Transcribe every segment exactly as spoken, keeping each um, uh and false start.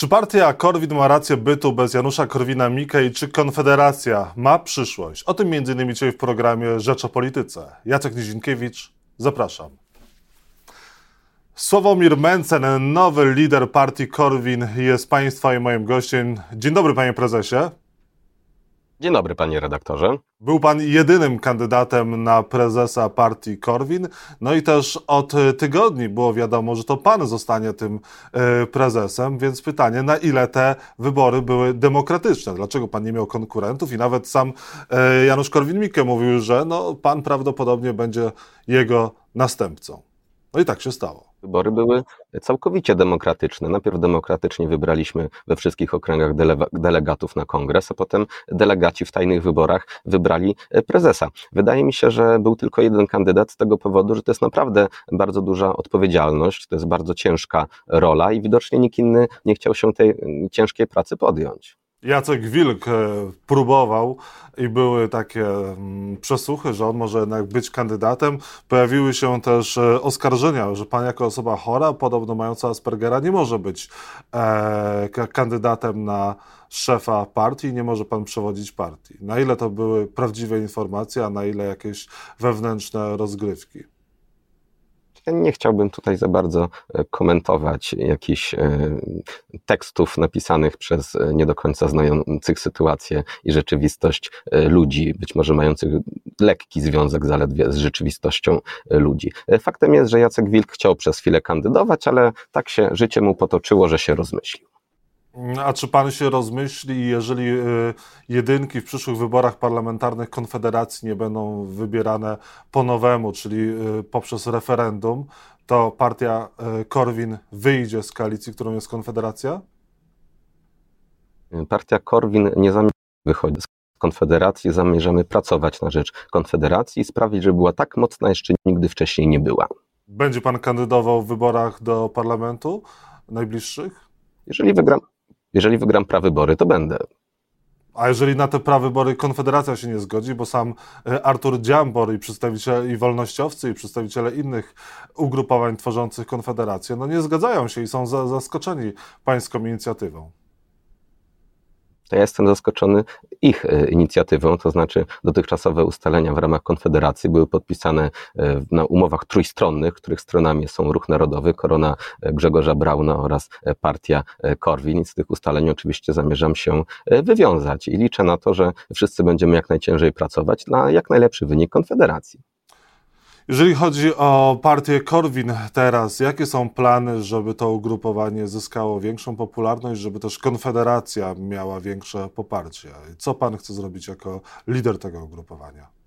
Czy partia Korwin ma rację bytu bez Janusza Korwina-Mikke i czy Konfederacja ma przyszłość? O tym między innymi dzisiaj w programie Rzecz o Polityce. Jacek Nizinkiewicz, zapraszam. Sławomir Mentzen, nowy lider partii Korwin, jest Państwa i moim gościem. Dzień dobry, panie prezesie. Dzień dobry, panie redaktorze. Był pan jedynym kandydatem na prezesa partii Korwin, no i też od tygodni było wiadomo, że to pan zostanie tym yy, prezesem, więc pytanie, na ile te wybory były demokratyczne? Dlaczego pan nie miał konkurentów? I nawet sam yy, Janusz Korwin-Mikke mówił, że no, pan prawdopodobnie będzie jego następcą. No i tak się stało. Wybory były całkowicie demokratyczne. Najpierw demokratycznie wybraliśmy we wszystkich okręgach dele- delegatów na kongres, a potem delegaci w tajnych wyborach wybrali prezesa. Wydaje mi się, że był tylko jeden kandydat z tego powodu, że to jest naprawdę bardzo duża odpowiedzialność, to jest bardzo ciężka rola i widocznie nikt inny nie chciał się tej ciężkiej pracy podjąć. Jacek Wilk próbował i były takie przesłuchy, że on może jednak być kandydatem. Pojawiły się też oskarżenia, że pan jako osoba chora, podobno mająca Aspergera, nie może być e, kandydatem na szefa partii, nie może pan przewodzić partii. Na ile to były prawdziwe informacje, a na ile jakieś wewnętrzne rozgrywki? Ja nie chciałbym tutaj za bardzo komentować jakichś tekstów napisanych przez nie do końca znających sytuację i rzeczywistość ludzi, być może mających lekki związek zaledwie z rzeczywistością ludzi. Faktem jest, że Jacek Wilk chciał przez chwilę kandydować, ale tak się życie mu potoczyło, że się rozmyślił. A czy pan się rozmyśli, jeżeli jedynki w przyszłych wyborach parlamentarnych Konfederacji nie będą wybierane po nowemu, czyli poprzez referendum, to partia Korwin wyjdzie z koalicji, którą jest Konfederacja? Partia Korwin nie zamierza wychodzić z Konfederacji, zamierzamy pracować na rzecz Konfederacji i sprawić, żeby była tak mocna, jeszcze nigdy wcześniej nie była. Będzie pan kandydował w wyborach do parlamentu najbliższych? Jeżeli wygram, jeżeli wygram prawybory, to będę. A jeżeli na te prawybory Konfederacja się nie zgodzi, bo sam Artur Dziambor i przedstawiciele i wolnościowcy i przedstawiciele innych ugrupowań tworzących Konfederację, no nie zgadzają się i są za, zaskoczeni pańską inicjatywą. To ja jestem zaskoczony ich inicjatywą, to znaczy dotychczasowe ustalenia w ramach Konfederacji były podpisane na umowach trójstronnych, których stronami są Ruch Narodowy, Korona Grzegorza Brauna oraz Partia Korwin. Z tych ustaleń oczywiście zamierzam się wywiązać i liczę na to, że wszyscy będziemy jak najciężej pracować na jak najlepszy wynik Konfederacji. Jeżeli chodzi o partię Korwin teraz, jakie są plany, żeby to ugrupowanie zyskało większą popularność, żeby też Konfederacja miała większe poparcie? Co pan chce zrobić jako lider tego ugrupowania?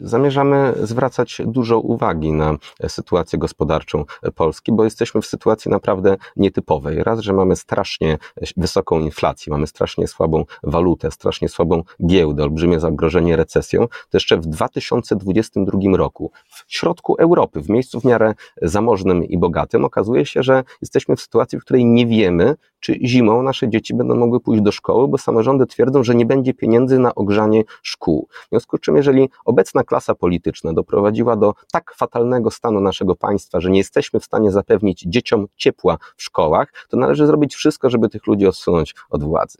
Zamierzamy zwracać dużo uwagi na sytuację gospodarczą Polski, bo jesteśmy w sytuacji naprawdę nietypowej. Raz, że mamy strasznie wysoką inflację, mamy strasznie słabą walutę, strasznie słabą giełdę, olbrzymie zagrożenie recesją. To jeszcze w dwa tysiące dwudziestym drugim roku w środku Europy, w miejscu w miarę zamożnym i bogatym, okazuje się, że jesteśmy w sytuacji, w której nie wiemy, czy zimą nasze dzieci będą mogły pójść do szkoły, bo samorządy twierdzą, że nie będzie pieniędzy na ogrzanie szkół. W związku z czym, jeżeli obecna klasa polityczna doprowadziła do tak fatalnego stanu naszego państwa, że nie jesteśmy w stanie zapewnić dzieciom ciepła w szkołach, to należy zrobić wszystko, żeby tych ludzi odsunąć od władzy.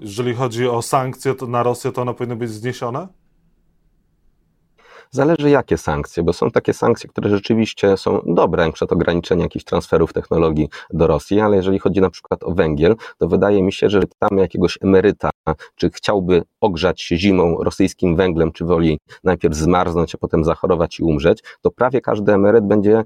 Jeżeli chodzi o sankcje na Rosję, to one powinny być zniesione? Zależy jakie sankcje, bo są takie sankcje, które rzeczywiście są dobre, na przykład ograniczenie jakichś transferów technologii do Rosji, ale jeżeli chodzi na przykład o węgiel, to wydaje mi się, że tam jakiegoś emeryta, czy chciałby ogrzać się zimą rosyjskim węglem, czy woli najpierw zmarznąć, a potem zachorować i umrzeć, to prawie każdy emeryt będzie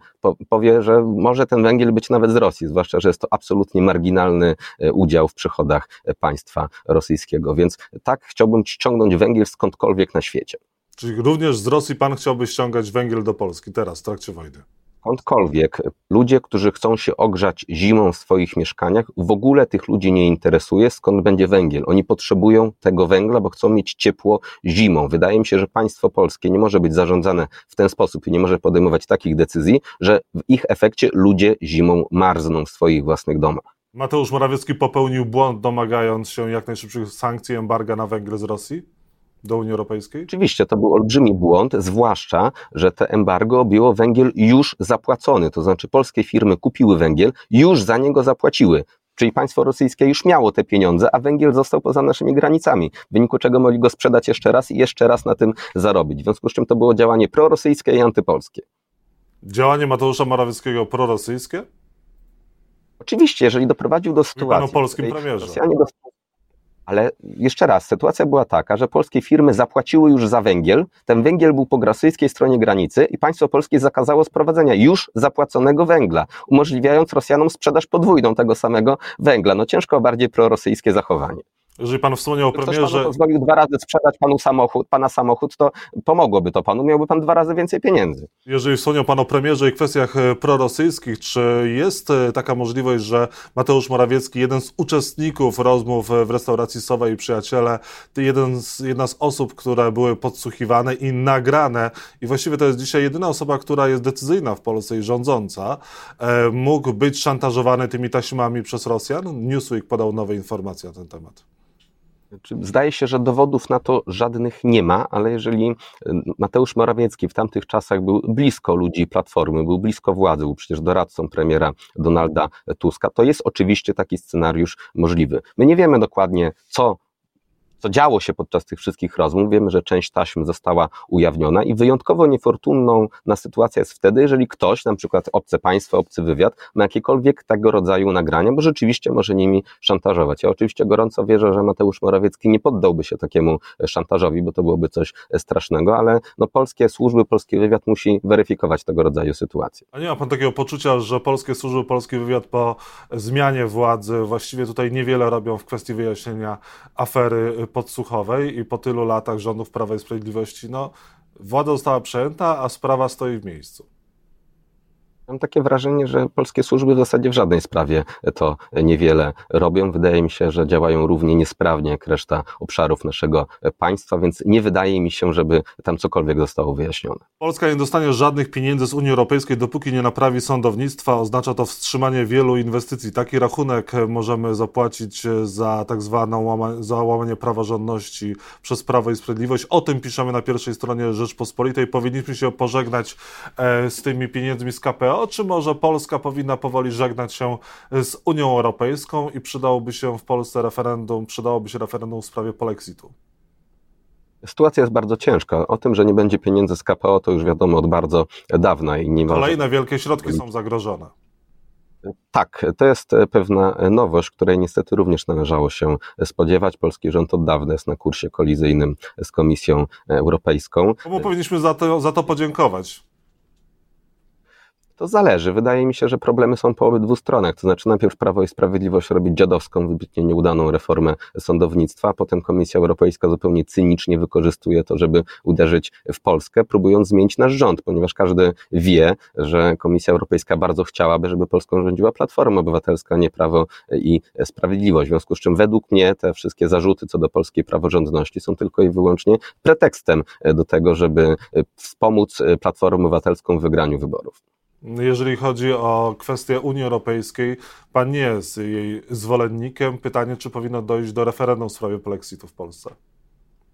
powie, że może ten węgiel być nawet z Rosji, zwłaszcza, że jest to absolutnie marginalny udział w przychodach państwa rosyjskiego, więc tak chciałbym ściągnąć węgiel skądkolwiek na świecie. Czyli również z Rosji pan chciałby ściągać węgiel do Polski teraz, w trakcie wojny? Skądkolwiek. Ludzie, którzy chcą się ogrzać zimą w swoich mieszkaniach, w ogóle tych ludzi nie interesuje, skąd będzie węgiel. Oni potrzebują tego węgla, bo chcą mieć ciepło zimą. Wydaje mi się, że państwo polskie nie może być zarządzane w ten sposób i nie może podejmować takich decyzji, że w ich efekcie ludzie zimą marzną w swoich własnych domach. Mateusz Morawiecki popełnił błąd, domagając się jak najszybszych sankcji embarga na węgiel z Rosji do Unii Europejskiej? Oczywiście, to był olbrzymi błąd, zwłaszcza, że te embargo objęło węgiel już zapłacony, to znaczy polskie firmy kupiły węgiel, już za niego zapłaciły. Czyli państwo rosyjskie już miało te pieniądze, a węgiel został poza naszymi granicami, w wyniku czego mogli go sprzedać jeszcze raz i jeszcze raz na tym zarobić. W związku z czym to było działanie prorosyjskie i antypolskie. Działanie Mateusza Morawieckiego prorosyjskie? Oczywiście, jeżeli doprowadził do sytuacji... Pan o polskim premierze. Ale jeszcze raz, sytuacja była taka, że polskie firmy zapłaciły już za węgiel, ten węgiel był po rosyjskiej stronie granicy i państwo polskie zakazało sprowadzenia już zapłaconego węgla, umożliwiając Rosjanom sprzedaż podwójną tego samego węgla. No ciężko bardziej prorosyjskie zachowanie. Jeżeli pan wspomniał o premierze... Ktoś panu pozwolił dwa razy sprzedać panu samochód, pana samochód, to pomogłoby to panu, miałby pan dwa razy więcej pieniędzy. Jeżeli wspomniał pan o premierze i kwestiach prorosyjskich, czy jest taka możliwość, że Mateusz Morawiecki, jeden z uczestników rozmów w restauracji Sowa i Przyjaciele, jeden z, jedna z osób, które były podsłuchiwane i nagrane, i właściwie to jest dzisiaj jedyna osoba, która jest decyzyjna w Polsce i rządząca, mógł być szantażowany tymi taśmami przez Rosjan? Newsweek podał nowe informacje na ten temat. Zdaje się, że dowodów na to żadnych nie ma, ale jeżeli Mateusz Morawiecki w tamtych czasach był blisko ludzi Platformy, był blisko władzy, był przecież doradcą premiera Donalda Tuska, to jest oczywiście taki scenariusz możliwy. My nie wiemy dokładnie, co co działo się podczas tych wszystkich rozmów. Wiemy, że część taśm została ujawniona i wyjątkowo niefortunną na sytuacja jest wtedy, jeżeli ktoś, na przykład obce państwo, obcy wywiad, ma jakiekolwiek tego rodzaju nagrania, bo rzeczywiście może nimi szantażować. Ja oczywiście gorąco wierzę, że Mateusz Morawiecki nie poddałby się takiemu szantażowi, bo to byłoby coś strasznego, ale no polskie służby, polski wywiad musi weryfikować tego rodzaju sytuacje. A nie ma pan takiego poczucia, że polskie służby, polski wywiad po zmianie władzy właściwie tutaj niewiele robią w kwestii wyjaśnienia afery podsłuchowej i po tylu latach rządów Prawa i Sprawiedliwości, no władza została przejęta, a sprawa stoi w miejscu? Mam takie wrażenie, że polskie służby w zasadzie w żadnej sprawie to niewiele robią. Wydaje mi się, że działają równie niesprawnie jak reszta obszarów naszego państwa, więc nie wydaje mi się, żeby tam cokolwiek zostało wyjaśnione. Polska nie dostanie żadnych pieniędzy z Unii Europejskiej, dopóki nie naprawi sądownictwa. Oznacza to wstrzymanie wielu inwestycji. Taki rachunek możemy zapłacić za tak zwane łamanie praworządności przez Prawo i Sprawiedliwość. O tym piszemy na pierwszej stronie Rzeczpospolitej. Powinniśmy się pożegnać z tymi pieniędzmi z K P O. Czy może Polska powinna powoli żegnać się z Unią Europejską i przydałoby się w Polsce referendum, przydałoby się referendum w sprawie polexitu? Sytuacja jest bardzo ciężka. O tym, że nie będzie pieniędzy z K P O, to już wiadomo od bardzo dawna. I nie Kolejne może... wielkie środki są zagrożone. Tak, to jest pewna nowość, której niestety również należało się spodziewać. Polski rząd od dawna jest na kursie kolizyjnym z Komisją Europejską. Komu powinniśmy za to, za to podziękować? To zależy. Wydaje mi się, że problemy są po obydwu stronach. To znaczy najpierw Prawo i Sprawiedliwość robi dziadowską, wybitnie nieudaną reformę sądownictwa, a potem Komisja Europejska zupełnie cynicznie wykorzystuje to, żeby uderzyć w Polskę, próbując zmienić nasz rząd, ponieważ każdy wie, że Komisja Europejska bardzo chciałaby, żeby Polską rządziła Platforma Obywatelska, a nie Prawo i Sprawiedliwość. W związku z czym według mnie te wszystkie zarzuty co do polskiej praworządności są tylko i wyłącznie pretekstem do tego, żeby wspomóc Platformę Obywatelską w wygraniu wyborów. Jeżeli chodzi o kwestię Unii Europejskiej, pan nie jest jej zwolennikiem. Pytanie, czy powinno dojść do referendum w sprawie polexitu w Polsce?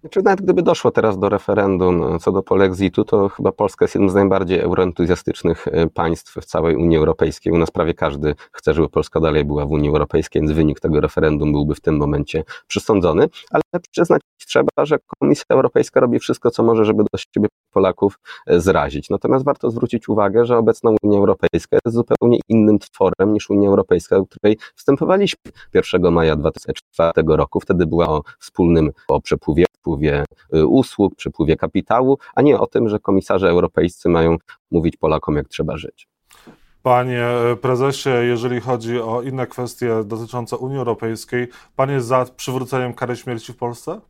Znaczy, nawet gdyby doszło teraz do referendum co do polexitu, to chyba Polska jest jednym z najbardziej euroentuzjastycznych państw w całej Unii Europejskiej. U nas prawie każdy chce, żeby Polska dalej była w Unii Europejskiej, więc wynik tego referendum byłby w tym momencie przesądzony. Ale przyznać trzeba, że Komisja Europejska robi wszystko, co może, żeby do siebie Polaków zrazić. Natomiast warto zwrócić uwagę, że obecna Unia Europejska jest zupełnie innym tworem niż Unia Europejska, do której wstępowaliśmy pierwszego maja dwa tysiące czwartego roku. Wtedy była o wspólnym o przepływie, przepływie usług, przepływie kapitału, a nie o tym, że komisarze europejscy mają mówić Polakom, jak trzeba żyć. Panie prezesie, jeżeli chodzi o inne kwestie dotyczące Unii Europejskiej, pan jest za przywróceniem kary śmierci w Polsce?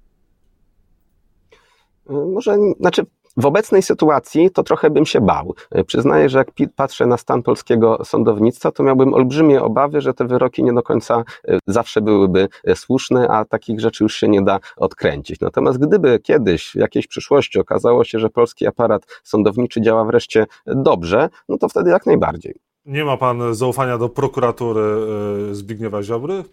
Może, znaczy... W obecnej sytuacji to trochę bym się bał. Przyznaję, że jak patrzę na stan polskiego sądownictwa, to miałbym olbrzymie obawy, że te wyroki nie do końca zawsze byłyby słuszne, a takich rzeczy już się nie da odkręcić. Natomiast gdyby kiedyś w jakiejś przyszłości okazało się, że polski aparat sądowniczy działa wreszcie dobrze, no to wtedy jak najbardziej. Nie ma pan zaufania do prokuratury Zbigniewa Ziobry?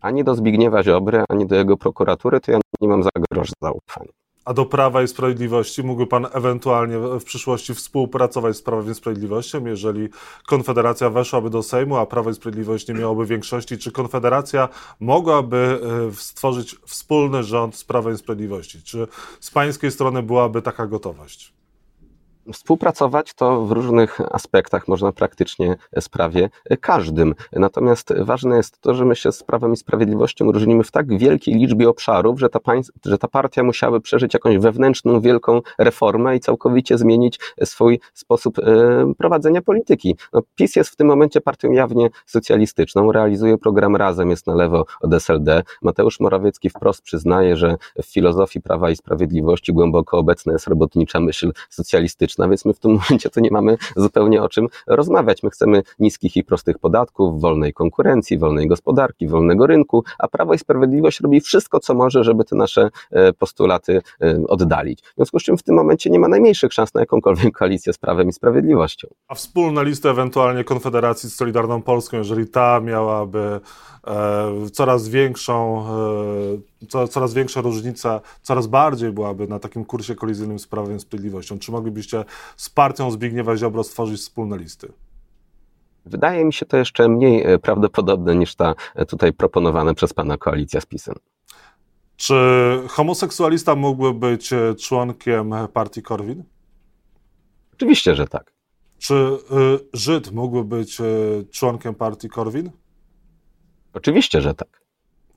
Ani do Zbigniewa Ziobry, ani do jego prokuratury, to ja nie mam za grosz zaufania. a do Prawa i Sprawiedliwości mógłby pan ewentualnie w przyszłości współpracować z Prawem i Sprawiedliwością, jeżeli Konfederacja weszłaby do Sejmu, a Prawo i Sprawiedliwość nie miałoby większości? Czy Konfederacja mogłaby stworzyć wspólny rząd z Prawem i Sprawiedliwości? Czy z pańskiej strony byłaby taka gotowość? Współpracować to w różnych aspektach można praktycznie z prawie każdym. Natomiast ważne jest to, że my się z Prawem i Sprawiedliwością różnimy w tak wielkiej liczbie obszarów, że ta, pańs- że ta partia musiałaby przeżyć jakąś wewnętrzną, wielką reformę i całkowicie zmienić swój sposób yy, prowadzenia polityki. No, PiS jest w tym momencie partią jawnie socjalistyczną, realizuje program Razem, jest na lewo od S L D. Mateusz Morawiecki wprost przyznaje, że w filozofii Prawa i Sprawiedliwości głęboko obecna jest robotnicza myśl socjalistyczna. No więc my w tym momencie to nie mamy zupełnie o czym rozmawiać. My chcemy niskich i prostych podatków, wolnej konkurencji, wolnej gospodarki, wolnego rynku, a Prawo i Sprawiedliwość robi wszystko, co może, żeby te nasze postulaty oddalić. W związku z czym w tym momencie nie ma najmniejszych szans na jakąkolwiek koalicję z Prawem i Sprawiedliwością. A wspólna lista ewentualnie Konfederacji z Solidarną Polską, jeżeli ta miałaby e, coraz większą e, co, coraz większa różnica, coraz bardziej byłaby na takim kursie kolizyjnym z Prawem i Sprawiedliwością. Czy moglibyście z partią Zbigniewa Ziobro stworzyć wspólne listy? Wydaje mi się to jeszcze mniej prawdopodobne niż ta tutaj proponowana przez pana koalicja z PiS-em. Czy homoseksualista mógłby być członkiem partii Korwin? Oczywiście, że tak. Czy Żyd mógłby być członkiem partii Korwin? Oczywiście, że tak.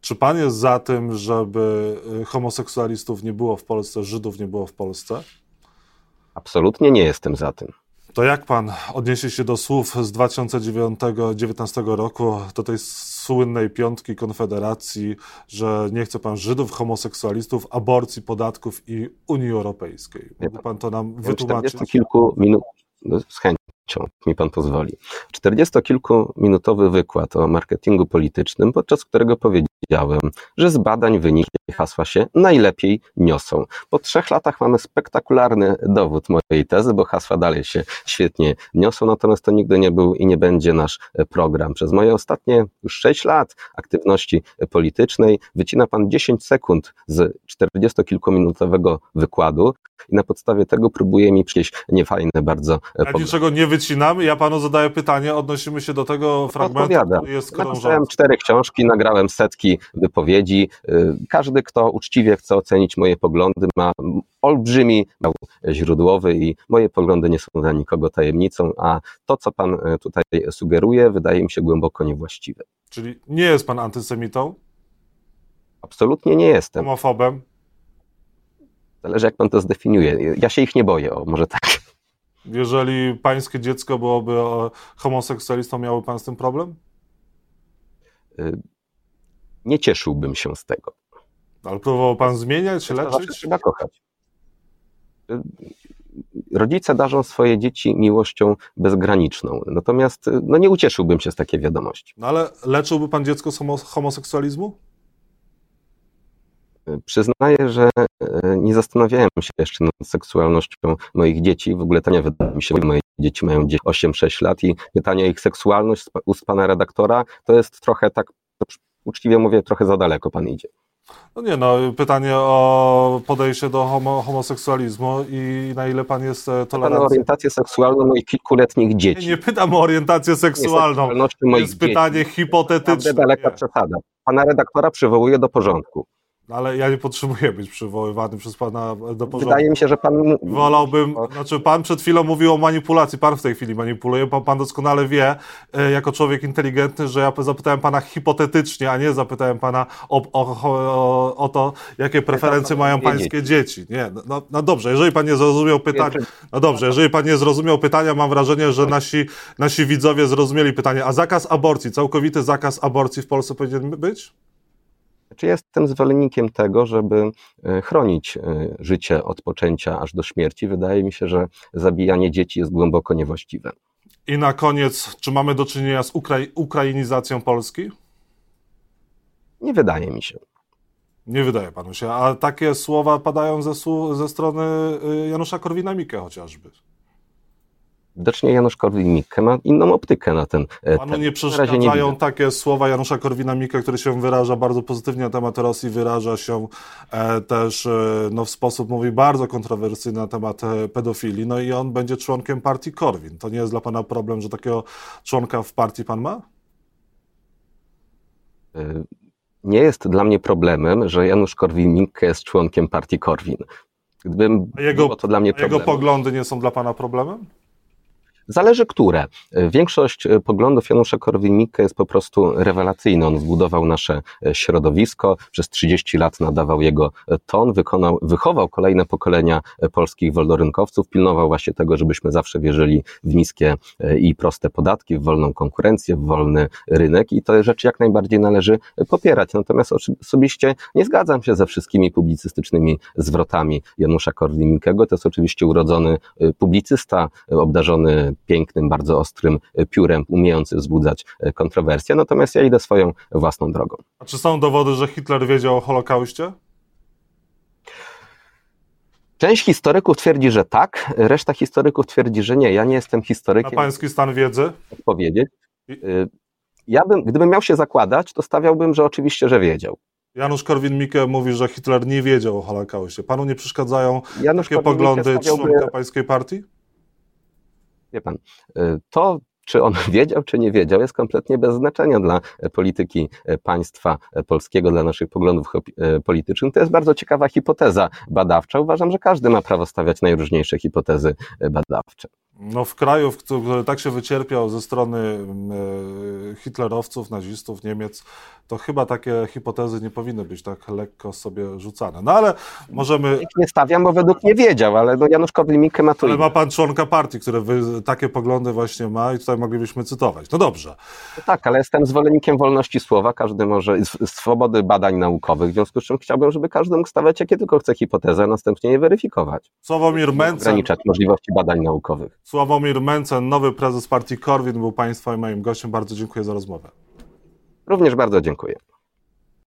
Czy pan jest za tym, żeby homoseksualistów nie było w Polsce, Żydów nie było w Polsce? Absolutnie nie jestem za tym. To jak pan odniesie się do słów z dwa tysiące dziewiętnastego roku, do tej słynnej piątki Konfederacji, że nie chce pan Żydów, homoseksualistów, aborcji, podatków i Unii Europejskiej? Mógł pan to nam wytłumaczyć? czterdziestu kilku minut z chęcią, mi pan pozwoli. czterdziestokilkuminutowy wykład o marketingu politycznym, podczas którego powiedziałem, że z badań wynika, hasła się najlepiej niosą. Po trzech latach mamy spektakularny dowód mojej tezy, bo hasła dalej się świetnie niosą, natomiast to nigdy nie był i nie będzie nasz program. Przez moje ostatnie już sześć lat aktywności politycznej wycina pan dziesięć sekund z czterdziestokilkuminutowego wykładu i na podstawie tego próbuje mi przyjść niefajne bardzo poglądy. Ja niczego nie wycinam, ja panu zadaję pytanie, odnosimy się do tego fragmentu, odpowiadam. Który jest krążący. Napisałem cztery książki, nagrałem setki wypowiedzi, każdy kto uczciwie chce ocenić moje poglądy, ma olbrzymi źródłowy i moje poglądy nie są dla nikogo tajemnicą, a to, co pan tutaj sugeruje, wydaje mi się głęboko niewłaściwe. Czyli nie jest pan antysemitą? Absolutnie nie jestem. Homofobem? Zależy, jak pan to zdefiniuje. Ja się ich nie boję, o, może tak. Jeżeli pańskie dziecko byłoby homoseksualistą, miałby pan z tym problem? Nie cieszyłbym się z tego. Ale próbował pan zmieniać, leczyć? Trzeba kochać. Rodzice darzą swoje dzieci miłością bezgraniczną. Natomiast no, nie ucieszyłbym się z takiej wiadomości. No ale leczyłby pan dziecko z homoseksualizmu? Przyznaję, że nie zastanawiałem się jeszcze nad seksualnością moich dzieci. W ogóle to nie wydaje mi się, bo moje dzieci mają osiem sześć lat i pytanie o ich seksualność u pana redaktora to jest trochę tak, uczciwie mówię, trochę za daleko pan idzie. No nie no, pytanie o podejście do homo, homoseksualizmu i na ile pan jest tolerantny. Pytam o orientację seksualną moich kilkuletnich dzieci. Nie, nie pytam o orientację seksualną, to jest pytanie dzieci. Hipotetyczne. Naprawdę daleka przesada. Pana redaktora przywołuje do porządku. Ale ja nie potrzebuję być przywoływany przez pana do porządku. Wydaje mi się, że pan... Wolałbym... Znaczy, pan przed chwilą mówił o manipulacji. Pan w tej chwili manipuluje. Pan, pan doskonale wie, jako człowiek inteligentny, że ja zapytałem pana hipotetycznie, a nie zapytałem pana o, o, o, o to, jakie preferencje mają pańskie dzieci. Nie, no, no dobrze, jeżeli pan nie zrozumiał pytania... No dobrze, jeżeli pan nie zrozumiał pytania, mam wrażenie, że nasi, nasi widzowie zrozumieli pytanie. A zakaz aborcji, całkowity zakaz aborcji w Polsce powinien być? Czy jestem zwolennikiem tego, żeby chronić życie od poczęcia aż do śmierci? Wydaje mi się, że zabijanie dzieci jest głęboko niewłaściwe. I na koniec, czy mamy do czynienia z ukrai- ukrainizacją Polski? Nie wydaje mi się. Nie wydaje panu się, a takie słowa padają ze, su- ze strony Janusza Korwina-Mikke chociażby. Widocznie Janusz Korwin-Mikke ma inną optykę na ten temat. Panu nie przeszkadzają takie słowa Janusza Korwina-Mikke, który się wyraża bardzo pozytywnie na temat Rosji, wyraża się e, też e, no, w sposób, mówi, bardzo kontrowersyjny na temat e, pedofilii, no i on będzie członkiem partii Korwin. To nie jest dla pana problem, że takiego członka w partii pan ma? E, nie jest dla mnie problemem, że Janusz Korwin-Mikke jest członkiem partii Korwin. Gdybym a jego, było to dla mnie problem. A jego poglądy nie są dla pana problemem? Zależy, które. Większość poglądów Janusza Korwin-Mikke jest po prostu rewelacyjna. On zbudował nasze środowisko, przez trzydzieści lat nadawał jego ton, wykonał, wychował kolejne pokolenia polskich wolnorynkowców, pilnował właśnie tego, żebyśmy zawsze wierzyli w niskie i proste podatki, w wolną konkurencję, w wolny rynek i te rzeczy jak najbardziej należy popierać. Natomiast osobiście nie zgadzam się ze wszystkimi publicystycznymi zwrotami Janusza Korwin-Mikkego. To jest oczywiście urodzony publicysta, obdarzony pięknym, bardzo ostrym piórem, umiejący wzbudzać kontrowersje, natomiast ja idę swoją własną drogą. A czy są dowody, że Hitler wiedział o Holokauście? Część historyków twierdzi, że tak, reszta historyków twierdzi, że nie. Ja nie jestem historykiem. A pański stan wiedzy? Odpowiedzieć. Ja bym, gdybym miał się zakładać, to stawiałbym, że oczywiście, że wiedział. Janusz Korwin-Mikke mówi, że Hitler nie wiedział o Holokauście. Panu nie przeszkadzają Janusz takie poglądy członka pańskiej partii? Wie pan, to czy on wiedział, czy nie wiedział, jest kompletnie bez znaczenia dla polityki państwa polskiego, dla naszych poglądów politycznych. To jest bardzo ciekawa hipoteza badawcza. Uważam, że każdy ma prawo stawiać najróżniejsze hipotezy badawcze. No w kraju, który tak się wycierpiał ze strony hitlerowców, nazistów, Niemiec, to chyba takie hipotezy nie powinny być tak lekko sobie rzucane. No ale możemy... Nie stawiam, bo według mnie wiedział, ale no Janusz Korwin-Mikke ma tu... Ale ma pan członka partii, który takie poglądy właśnie ma i tutaj moglibyśmy cytować. No dobrze. No tak, ale jestem zwolennikiem wolności słowa, każdy może... swobody badań naukowych, w związku z czym chciałbym, żeby każdy mógł stawiać jakie tylko chce hipotezy, a następnie je weryfikować. Sławomir Mentzen... Ograniczać możliwości badań naukowych. Sławomir Mentzen, nowy prezes partii Korwin, był państwa i moim gościem. Bardzo dziękuję za rozmowę. Również bardzo dziękuję.